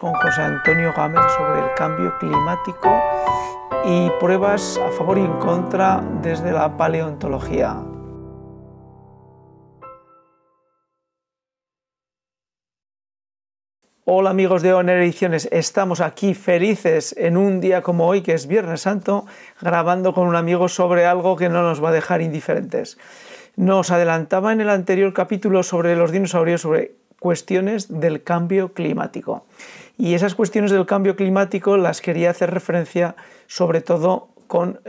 con José Antonio Gámez sobre el cambio climático y pruebas a favor y en contra desde la paleontología. Hola amigos de ONER Ediciones, estamos aquí felices en un día como hoy, que es Viernes Santo, grabando con un amigo sobre algo que no nos va a dejar indiferentes. Nos adelantaba en el anterior capítulo sobre los dinosaurios, sobre cuestiones del cambio climático. Y esas cuestiones del cambio climático las quería hacer referencia sobre todo con,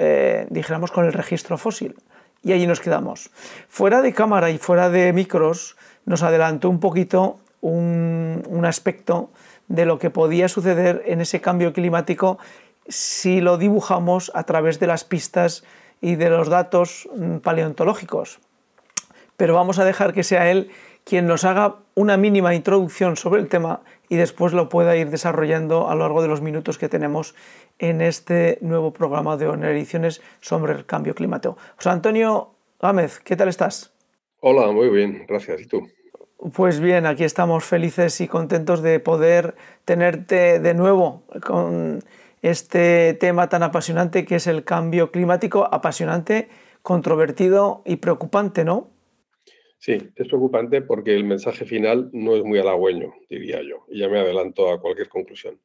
dijéramos, con el registro fósil. Y allí nos quedamos. Fuera de cámara y fuera de micros nos adelantó un poquito un aspecto de lo que podía suceder en ese cambio climático si lo dibujamos a través de las pistas y de los datos paleontológicos. Pero vamos a dejar que sea él quien nos haga una mínima introducción sobre el tema y después lo pueda ir desarrollando a lo largo de los minutos que tenemos en este nuevo programa de ONER Ediciones sobre el cambio climático. José Antonio Gámez, ¿qué tal estás? Hola, muy bien, gracias. ¿Y tú? Pues bien, aquí estamos felices y contentos de poder tenerte de nuevo con este tema tan apasionante que es el cambio climático, apasionante, controvertido y preocupante, ¿no? Sí, es preocupante porque el mensaje final no es muy halagüeño, diría yo, y ya me adelanto a cualquier conclusión.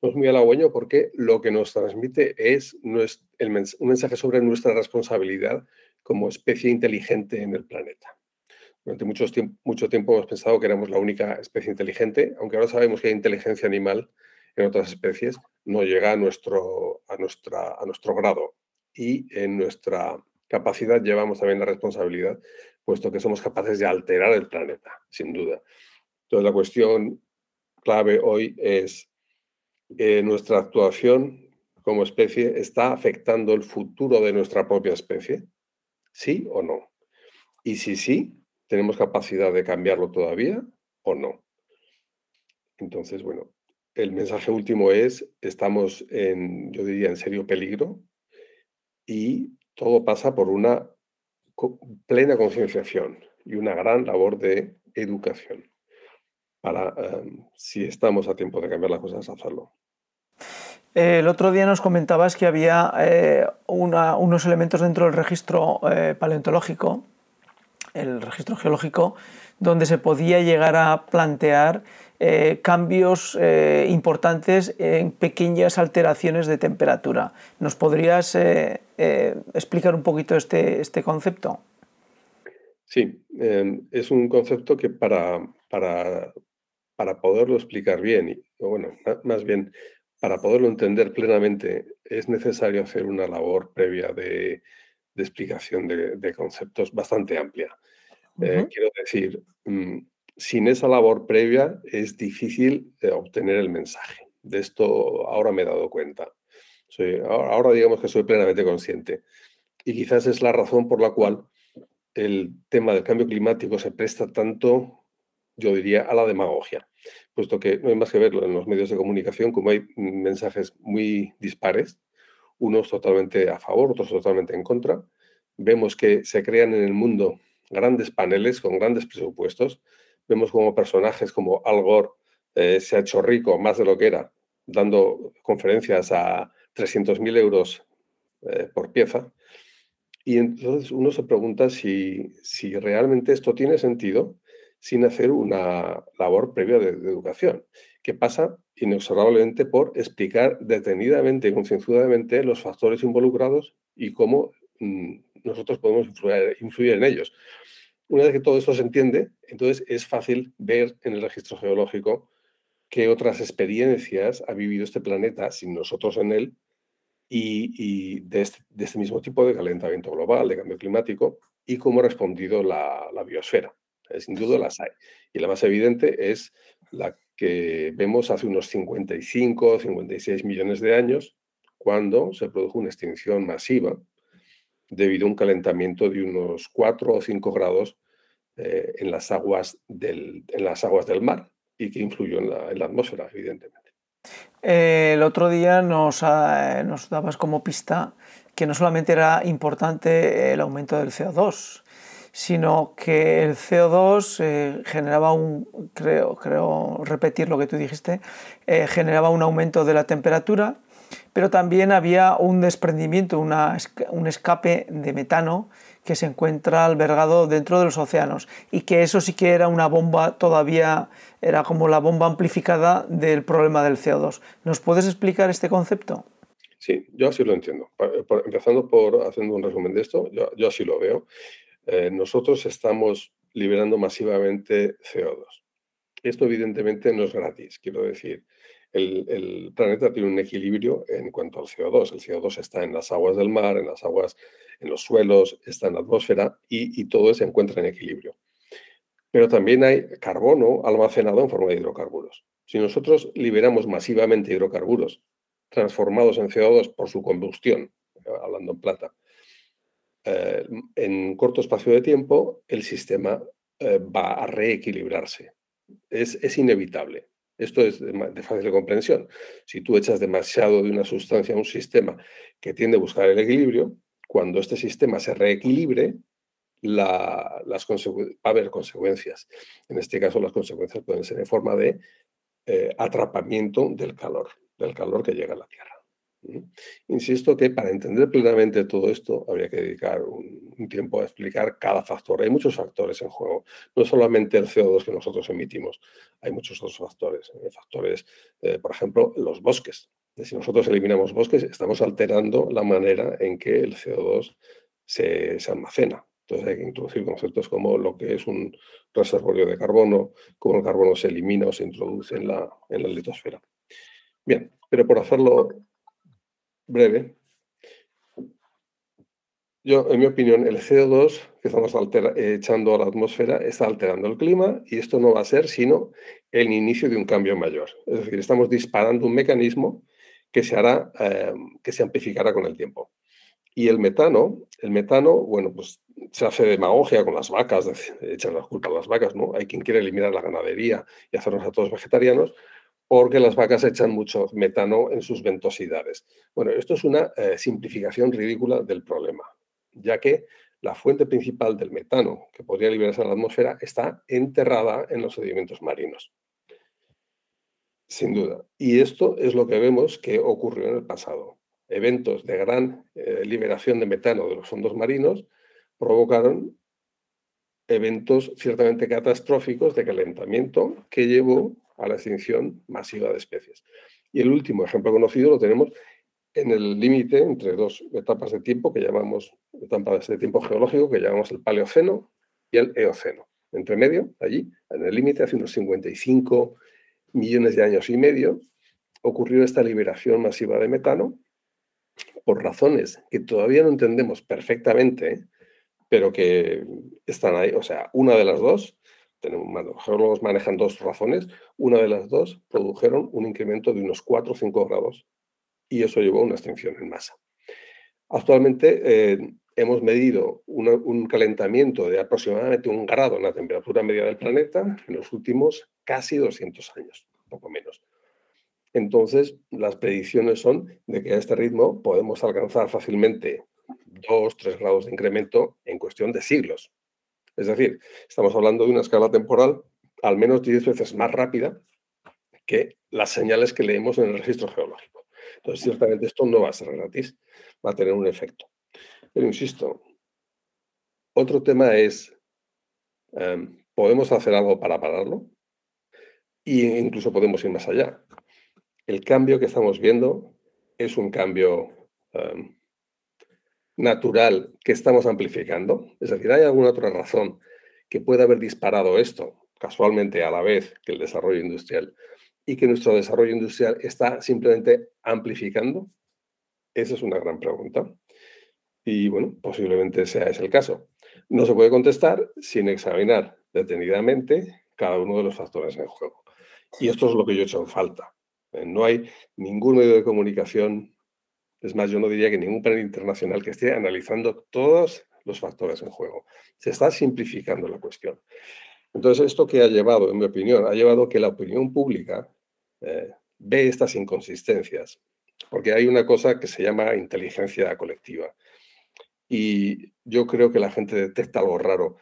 No es muy halagüeño porque lo que nos transmite es un mensaje sobre nuestra responsabilidad como especie inteligente en el planeta. Durante mucho tiempo hemos pensado que éramos la única especie inteligente, aunque ahora sabemos que hay inteligencia animal en otras especies, no llega a nuestro grado. Y en nuestra capacidad llevamos también la responsabilidad, puesto que somos capaces de alterar el planeta, sin duda. Entonces la cuestión clave hoy es nuestra actuación como especie está afectando el futuro de nuestra propia especie, ¿sí o no? Y si sí, ¿tenemos capacidad de cambiarlo todavía o no? Entonces, bueno, el mensaje último es, estamos en, yo diría, en serio peligro y todo pasa por una plena concienciación y una gran labor de educación para, si estamos a tiempo de cambiar las cosas, hacerlo. El otro día nos comentabas que había unos elementos dentro del registro paleontológico, el registro geológico, donde se podía llegar a plantear cambios importantes en pequeñas alteraciones de temperatura. ¿Nos podrías explicar un poquito este concepto? Sí, es un concepto que para poderlo explicar bien, para poderlo entender plenamente, es necesario hacer una labor previa de explicación de conceptos bastante amplia. Quiero decir, sin esa labor previa es difícil obtener el mensaje. De esto ahora me he dado cuenta. Ahora digamos que soy plenamente consciente. Y quizás es la razón por la cual el tema del cambio climático se presta tanto, yo diría, a la demagogia. Puesto que no hay más que verlo en los medios de comunicación, como hay mensajes muy dispares, unos totalmente a favor, otros totalmente en contra. Vemos que se crean en el mundo grandes paneles con grandes presupuestos. Vemos como personajes como Al Gore se ha hecho rico más de lo que era, dando conferencias a 300.000 euros por pieza. Y entonces uno se pregunta si realmente esto tiene sentido sin hacer una labor previa de educación, que pasa inexorablemente por explicar detenidamente y concienzudamente los factores involucrados y cómo nosotros podemos influir en ellos. Una vez que todo esto se entiende, entonces es fácil ver en el registro geológico qué otras experiencias ha vivido este planeta sin nosotros en él y de este mismo tipo de calentamiento global, de cambio climático, y cómo ha respondido la biosfera. Sin duda las hay. Y la más evidente es la que vemos hace unos 55, 56 millones de años, cuando se produjo una extinción masiva debido a un calentamiento de unos 4 o 5 grados en las aguas del mar y que influyó en la atmósfera, evidentemente. El otro día nos dabas como pista que no solamente era importante el aumento del CO2, sino que el CO2 generaba un, creo repetir lo que tú dijiste, generaba un aumento de la temperatura, pero también había un desprendimiento, un escape de metano que se encuentra albergado dentro de los océanos, y que eso sí que era una bomba, todavía era como la bomba amplificada del problema del CO2. ¿Nos puedes explicar este concepto? Sí, yo así lo entiendo. Empezando por haciendo un resumen de esto, yo así lo veo. Nosotros estamos liberando masivamente CO2. Esto evidentemente no es gratis, quiero decir. El planeta tiene un equilibrio en cuanto al CO2. El CO2 está en las aguas del mar, en las aguas, en los suelos, está en la atmósfera y todo se encuentra en equilibrio. Pero también hay carbono almacenado en forma de hidrocarburos. Si nosotros liberamos masivamente hidrocarburos transformados en CO2 por su combustión, hablando en plata, en corto espacio de tiempo el sistema va a reequilibrarse. Es inevitable. Esto es de fácil comprensión. Si tú echas demasiado de una sustancia a un sistema que tiende a buscar el equilibrio, cuando este sistema se reequilibre, va a haber consecuencias. En este caso, las consecuencias pueden ser en forma de atrapamiento del calor que llega a la Tierra. Insisto que para entender plenamente todo esto habría que dedicar un tiempo a explicar cada factor. Hay muchos factores en juego, no solamente el CO2 que nosotros emitimos, hay muchos otros factores. Por ejemplo, los bosques. Si nosotros eliminamos bosques, estamos alterando la manera en que el CO2 se almacena. Entonces hay que introducir conceptos como lo que es un reservorio de carbono, cómo el carbono se elimina o se introduce en la litosfera. Bien, pero por hacerlo breve. Yo, en mi opinión, el CO2 que estamos echando a la atmósfera está alterando el clima, y esto no va a ser sino el inicio de un cambio mayor. Es decir, estamos disparando un mecanismo que se amplificará con el tiempo. Y el metano, bueno, pues se hace demagogia con las vacas, echan la culpa a las vacas, ¿no? Hay quien quiere eliminar la ganadería y hacernos a todos vegetarianos, porque las vacas echan mucho metano en sus ventosidades. Bueno, esto es una simplificación ridícula del problema, ya que la fuente principal del metano que podría liberarse a la atmósfera está enterrada en los sedimentos marinos. Sin duda. Y esto es lo que vemos que ocurrió en el pasado. Eventos de gran liberación de metano de los fondos marinos provocaron eventos ciertamente catastróficos de calentamiento que llevó a la extinción masiva de especies. Y el último ejemplo conocido lo tenemos en el límite entre dos etapas de tiempo que llamamos, etapas de tiempo geológico que llamamos el Paleoceno y el Eoceno. Entre medio, allí, en el límite, hace unos 55 millones de años y medio, ocurrió esta liberación masiva de metano por razones que todavía no entendemos perfectamente, pero que están ahí. O sea, una de las dos, los geólogos manejan dos razones, una de las dos produjeron un incremento de unos 4 o 5 grados y eso llevó a una extinción en masa. Actualmente hemos medido un calentamiento de aproximadamente 1 grado en la temperatura media del planeta en los últimos casi 200 años, un poco menos. Entonces, las predicciones son de que a este ritmo podemos alcanzar fácilmente 2 o 3 grados de incremento en cuestión de siglos. Es decir, estamos hablando de una escala temporal al menos 10 veces más rápida que las señales que leemos en el registro geológico. Entonces, ciertamente esto no va a ser gratis, va a tener un efecto. Pero insisto, otro tema es, podemos hacer algo para pararlo e incluso podemos ir más allá. El cambio que estamos viendo es un cambio natural que estamos amplificando, es decir, ¿hay alguna otra razón que pueda haber disparado esto casualmente a la vez que el desarrollo industrial y que nuestro desarrollo industrial está simplemente amplificando? Esa es una gran pregunta y, bueno, posiblemente sea ese el caso. No se puede contestar sin examinar detenidamente cada uno de los factores en juego. Y esto es lo que yo he hecho en falta. No hay ningún medio de comunicación. Es más, yo no diría que ningún panel internacional que esté analizando todos los factores en juego. Se está simplificando la cuestión. Entonces, esto que ha llevado, en mi opinión, ha llevado a que la opinión pública ve estas inconsistencias. Porque hay una cosa que se llama inteligencia colectiva. Y yo creo que la gente detecta algo raro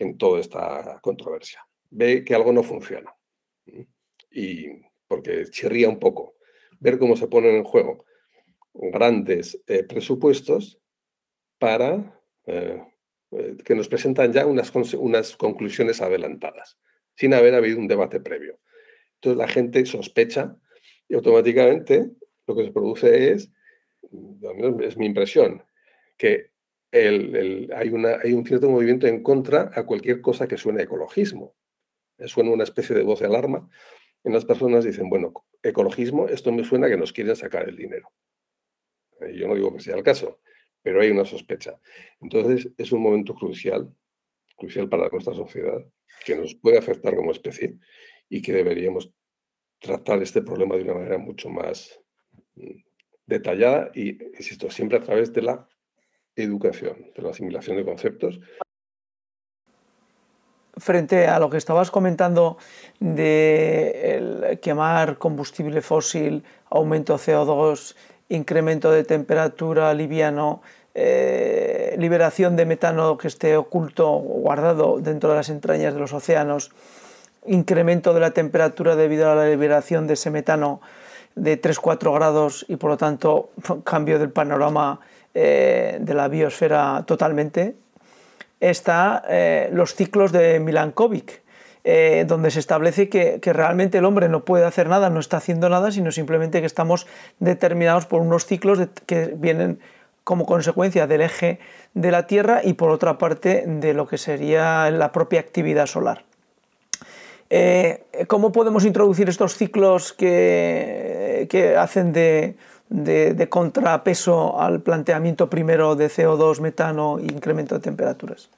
en toda esta controversia. Ve que algo no funciona y porque chirría un poco. Ver cómo se ponen en juego grandes presupuestos para que nos presentan ya unas conclusiones adelantadas, sin haber habido un debate previo. Entonces la gente sospecha y automáticamente lo que se produce es, es mi impresión, que hay un cierto movimiento en contra a cualquier cosa que suene a ecologismo. Suena una especie de voz de alarma en las personas, dicen, bueno, ecologismo, esto me suena que nos quieren sacar el dinero. Yo no digo que sea el caso, pero hay una sospecha. Entonces es un momento crucial, crucial para nuestra sociedad, que nos puede afectar como especie y que deberíamos tratar este problema de una manera mucho más detallada y, insisto, siempre a través de la educación, de la asimilación de conceptos. Frente a lo que estabas comentando de quemar combustible fósil, aumento CO2, incremento de temperatura liviano, liberación de metano que esté oculto o guardado dentro de las entrañas de los océanos, incremento de la temperatura debido a la liberación de ese metano de 3-4 grados y por lo tanto cambio del panorama de la biosfera totalmente, está los ciclos de Milankovitch, donde se establece que realmente el hombre no puede hacer nada, no está haciendo nada, sino simplemente que estamos determinados por unos ciclos que vienen como consecuencia del eje de la Tierra y por otra parte de lo que sería la propia actividad solar. ¿Cómo podemos introducir estos ciclos que hacen de contrapeso al planteamiento primero de CO2, metano e incremento de temperaturas?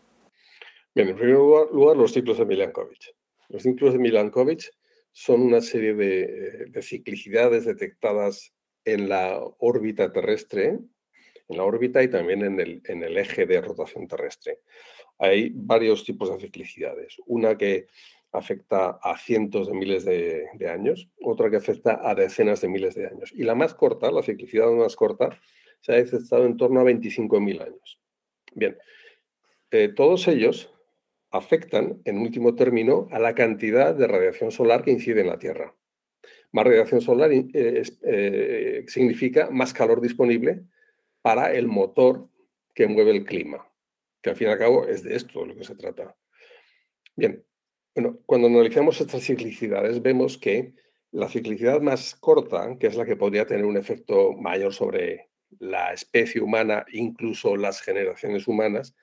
Bien, en primer lugar, los ciclos de Milankovitch. Los ciclos de Milankovitch son una serie de ciclicidades detectadas en la órbita terrestre, en la órbita y también en el eje de rotación terrestre. Hay varios tipos de ciclicidades. Una que afecta a cientos de miles de años, otra que afecta a decenas de miles de años. Y la más corta, la ciclicidad más corta, se ha detectado en torno a 25.000 años. Bien, todos ellos afectan, en último término, a la cantidad de radiación solar que incide en la Tierra. Más radiación solar significa más calor disponible para el motor que mueve el clima, que al fin y al cabo es de esto lo que se trata. Bien. Bueno, cuando analizamos estas ciclicidades vemos que la ciclicidad más corta, que es la que podría tener un efecto mayor sobre la especie humana, incluso las generaciones humanas,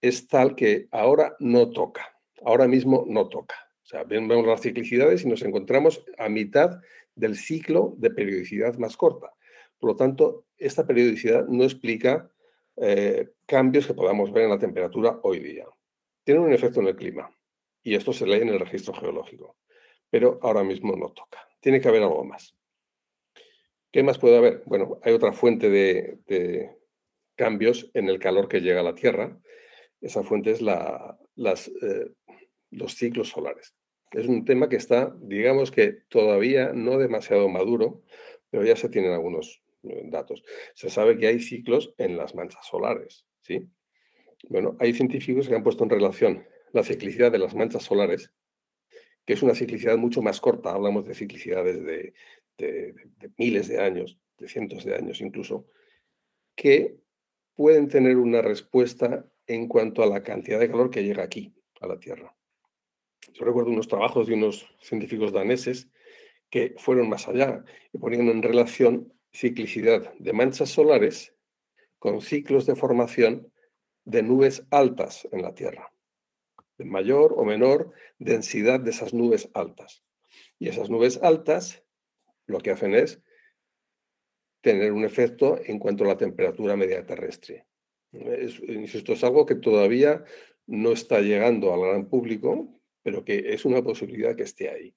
es tal que ahora no toca, ahora mismo no toca. O sea, vemos las ciclicidades y nos encontramos a mitad del ciclo de periodicidad más corta. Por lo tanto, esta periodicidad no explica cambios que podamos ver en la temperatura hoy día. Tiene un efecto en el clima. Y esto se lee en el registro geológico, pero ahora mismo no toca. Tiene que haber algo más. ¿Qué más puede haber? Bueno, hay otra fuente de cambios en el calor que llega a la Tierra. Esa fuente es los ciclos solares. Es un tema que está, digamos que todavía no demasiado maduro, pero ya se tienen algunos datos. Se sabe que hay ciclos en las manchas solares, ¿sí? Bueno, hay científicos que han puesto en relación la ciclicidad de las manchas solares, que es una ciclicidad mucho más corta, hablamos de ciclicidades de miles de años, de cientos de años incluso, que pueden tener una respuesta en cuanto a la cantidad de calor que llega aquí, a la Tierra. Yo recuerdo unos trabajos de unos científicos daneses que fueron más allá y ponían en relación ciclicidad de manchas solares con ciclos de formación de nubes altas en la Tierra, de mayor o menor densidad de esas nubes altas. Y esas nubes altas lo que hacen es tener un efecto en cuanto a la temperatura media terrestre. Insisto, es algo que todavía no está llegando al gran público, pero que es una posibilidad que esté ahí.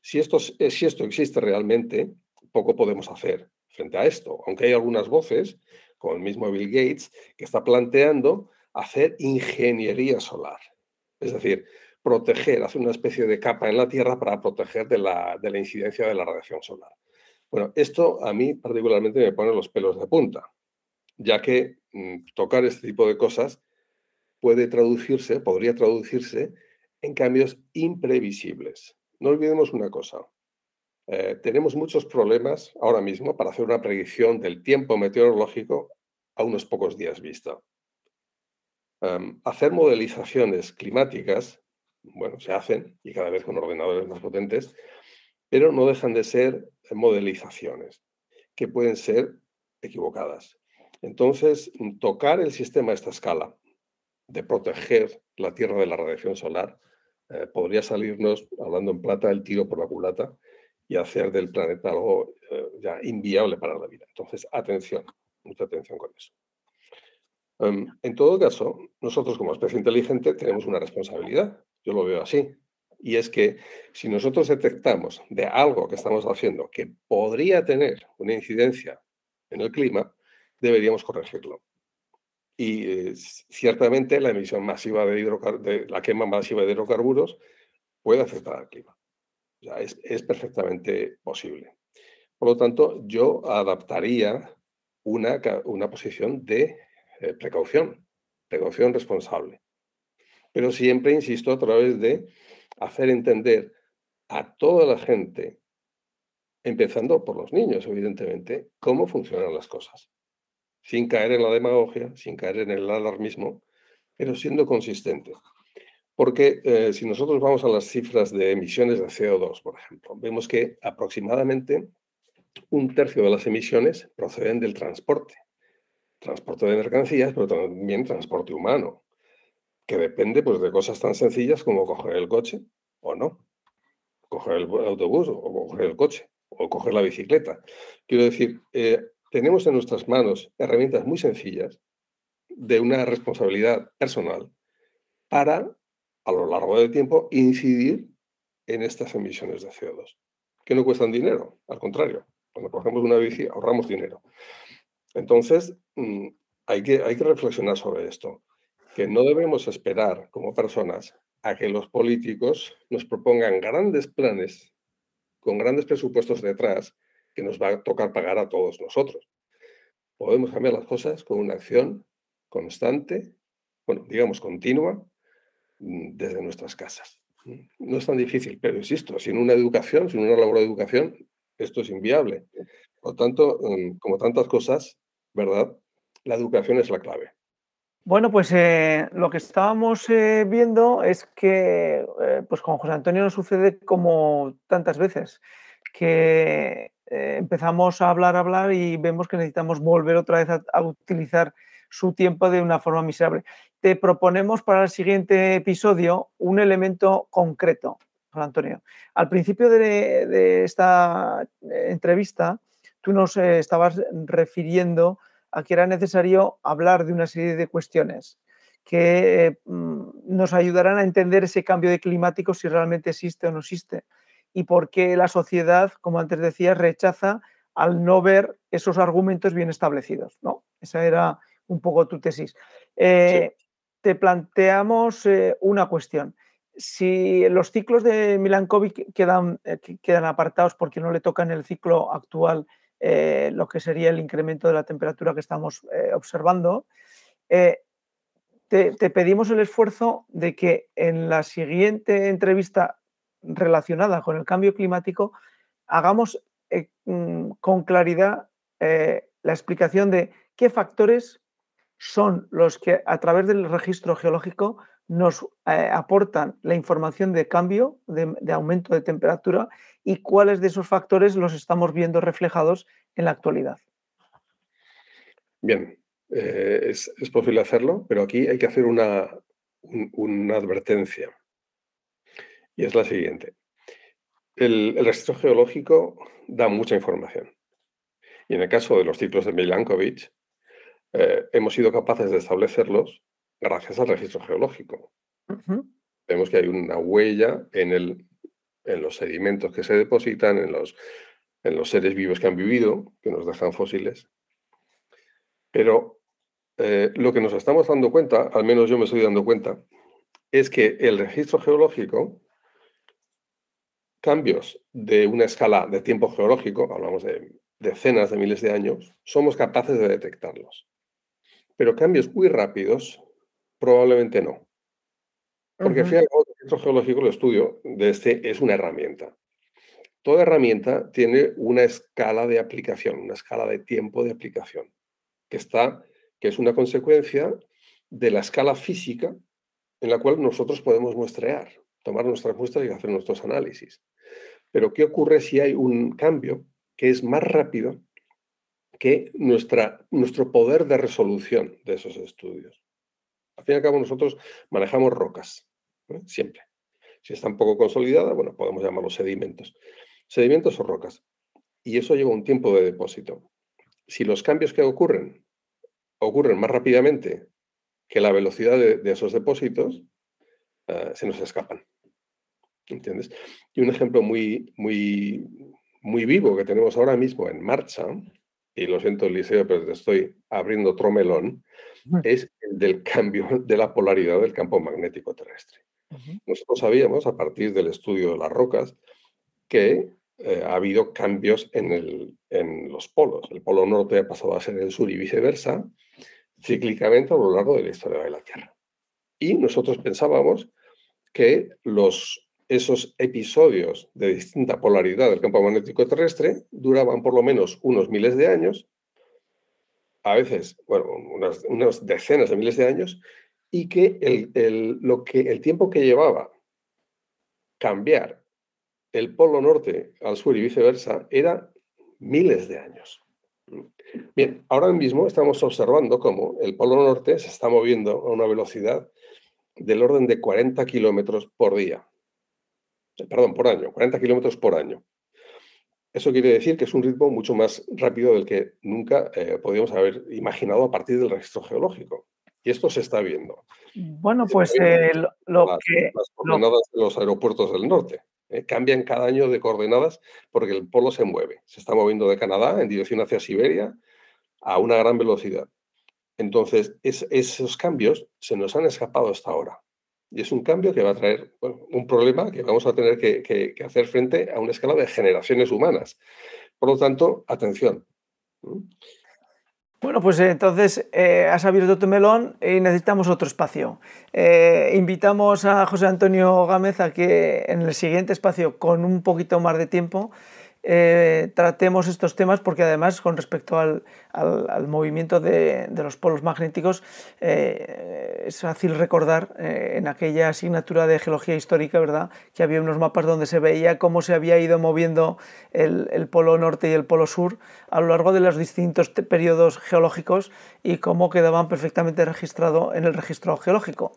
Si esto existe realmente, poco podemos hacer frente a esto, aunque hay algunas voces, como el mismo Bill Gates, que está planteando hacer ingeniería solar. Es decir, proteger, hacer una especie de capa en la Tierra para proteger de la incidencia de la radiación solar. Bueno, esto a mí particularmente me pone los pelos de punta, ya que tocar este tipo de cosas puede traducirse, podría traducirse en cambios imprevisibles. No olvidemos una cosa. Tenemos muchos problemas ahora mismo para hacer una predicción del tiempo meteorológico a unos pocos días vista. Hacer modelizaciones climáticas, bueno, se hacen, y cada vez con ordenadores más potentes, pero no dejan de ser modelizaciones que pueden ser equivocadas. Entonces, tocar el sistema a esta escala de proteger la Tierra de la radiación solar podría salirnos, hablando en plata, el tiro por la culata y hacer del planeta algo ya inviable para la vida. Entonces, atención, mucha atención con eso. En todo caso, nosotros como especie inteligente tenemos una responsabilidad, yo lo veo así, y es que si nosotros detectamos de algo que estamos haciendo que podría tener una incidencia en el clima, deberíamos corregirlo. Y ciertamente la emisión masiva la quema masiva de hidrocarburos puede afectar al clima. O sea, es perfectamente posible. Por lo tanto, yo adaptaría una posición de precaución responsable. Pero siempre, insisto, a través de hacer entender a toda la gente, empezando por los niños, evidentemente, cómo funcionan las cosas. Sin caer en la demagogia, sin caer en el alarmismo, pero siendo consistente. Porque si nosotros vamos a las cifras de emisiones de CO2, por ejemplo, vemos que aproximadamente 1/3 de las emisiones proceden del transporte. Transporte de mercancías, pero también transporte humano, que depende pues, de cosas tan sencillas como coger el coche o no, coger el autobús o coger el coche o coger la bicicleta. Quiero decir, tenemos en nuestras manos herramientas muy sencillas de una responsabilidad personal para, a lo largo del tiempo, incidir en estas emisiones de CO2, que no cuestan dinero, al contrario. Cuando cogemos una bici ahorramos dinero. Entonces, hay que reflexionar sobre esto, que no debemos esperar como personas a que los políticos nos propongan grandes planes con grandes presupuestos detrás que nos va a tocar pagar a todos nosotros. Podemos cambiar las cosas con una acción constante, bueno, digamos continua, desde nuestras casas. No es tan difícil, pero insisto, sin una educación, sin una labor de educación, esto es inviable. Por lo tanto, como tantas cosas, ¿verdad? La educación es la clave. Bueno, pues lo que estábamos viendo es que pues con José Antonio nos sucede como tantas veces, que empezamos a hablar y vemos que necesitamos volver otra vez a utilizar su tiempo de una forma miserable. Te proponemos para el siguiente episodio un elemento concreto, José Antonio. Al principio de esta entrevista, tú nos estabas refiriendo a que era necesario hablar de una serie de cuestiones que nos ayudarán a entender ese cambio de climático, si realmente existe o no existe. Y por qué la sociedad, como antes decías, rechaza al no ver esos argumentos bien establecidos, ¿no? Esa era un poco tu tesis. Sí. Te planteamos una cuestión. Si los ciclos de Milankovitch quedan apartados porque no le tocan el ciclo actual lo que sería el incremento de la temperatura que estamos observando, te pedimos el esfuerzo de que en la siguiente entrevista relacionada con el cambio climático, hagamos con claridad la explicación de qué factores son los que a través del registro geológico nos aportan la información de cambio, de aumento de temperatura y cuáles de esos factores los estamos viendo reflejados en la actualidad. Bien, es posible hacerlo, pero aquí hay que hacer una advertencia. Y es la siguiente. El registro geológico da mucha información. Y en el caso de los ciclos de Milankovitch, hemos sido capaces de establecerlos gracias al registro geológico. Uh-huh. Vemos que hay una huella en los sedimentos que se depositan, en los seres vivos que han vivido, que nos dejan fósiles. Pero lo que nos estamos dando cuenta, al menos yo me estoy dando cuenta, es que el registro geológico, cambios de una escala de tiempo geológico, hablamos de decenas de miles de años, somos capaces de detectarlos. Pero cambios muy rápidos Probablemente no. Porque al final, el registro geológico, el estudio de este, es una herramienta. Toda herramienta tiene una escala de aplicación, una escala de tiempo de aplicación, que es una consecuencia de la escala física en la cual nosotros podemos muestrear, tomar nuestras muestras y hacer nuestros análisis. Pero, ¿qué ocurre si hay un cambio que es más rápido que nuestro poder de resolución de esos estudios? Al fin y al cabo, nosotros manejamos rocas, ¿no? Siempre. Si está un poco consolidada, bueno, podemos llamarlo sedimentos. Sedimentos o rocas. Y eso lleva un tiempo de depósito. Si los cambios que ocurren más rápidamente que la velocidad de esos depósitos, se nos escapan. ¿Entiendes? Y un ejemplo muy vivo que tenemos ahora mismo en marcha, y lo siento, Eliseo, pero te estoy abriendo otro melón, es el del cambio de la polaridad del campo magnético terrestre. Nosotros sabíamos, a partir del estudio de las rocas, que ha habido cambios en los polos. El polo norte ha pasado a ser el sur y viceversa, cíclicamente a lo largo de la historia de la Tierra. Y nosotros pensábamos que esos episodios de distinta polaridad del campo magnético terrestre duraban por lo menos unos miles de años, a veces, bueno, unas decenas de miles de años, y que el tiempo que llevaba cambiar el polo norte al sur y viceversa era miles de años. Bien, ahora mismo estamos observando cómo el polo norte se está moviendo a una velocidad del orden de 40 kilómetros por día. Perdón, por año, 40 kilómetros por año. Eso quiere decir que es un ritmo mucho más rápido del que nunca podíamos haber imaginado a partir del registro geológico. Y esto se está viendo. Bueno, pues las coordenadas de los aeropuertos del norte. Cambian cada año de coordenadas porque el polo se mueve. Se está moviendo de Canadá en dirección hacia Siberia a una gran velocidad. Entonces, esos cambios se nos han escapado hasta ahora. Y es un cambio que va a traer, bueno, un problema que vamos a tener que hacer frente a una escala de generaciones humanas. Por lo tanto, atención. Bueno, pues entonces has abierto otro melón y necesitamos otro espacio. Invitamos a José Antonio Gámez a que en el siguiente espacio, con un poquito más de tiempo, tratemos estos temas, porque además con respecto al movimiento de los polos magnéticos es fácil recordar en aquella asignatura de geología histórica, ¿verdad?, que había unos mapas donde se veía cómo se había ido moviendo el polo norte y el polo sur a lo largo de los distintos periodos geológicos y cómo quedaban perfectamente registrados en el registro geológico.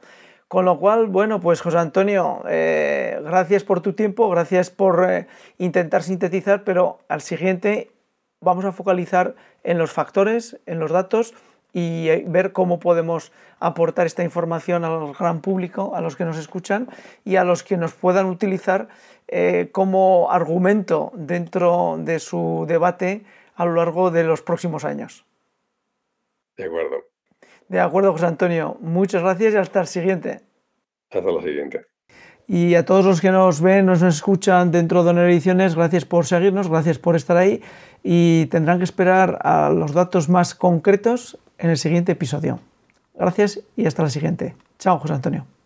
Con lo cual, bueno, pues José Antonio, gracias por tu tiempo, gracias por intentar sintetizar, pero al siguiente vamos a focalizar en los factores, en los datos y ver cómo podemos aportar esta información al gran público, a los que nos escuchan y a los que nos puedan utilizar como argumento dentro de su debate a lo largo de los próximos años. De acuerdo. De acuerdo, José Antonio. Muchas gracias y hasta el siguiente. Hasta la siguiente. Y a todos los que nos ven, nos escuchan dentro de ONER Ediciones, gracias por seguirnos, gracias por estar ahí y tendrán que esperar a los datos más concretos en el siguiente episodio. Gracias y hasta la siguiente. Chao, José Antonio.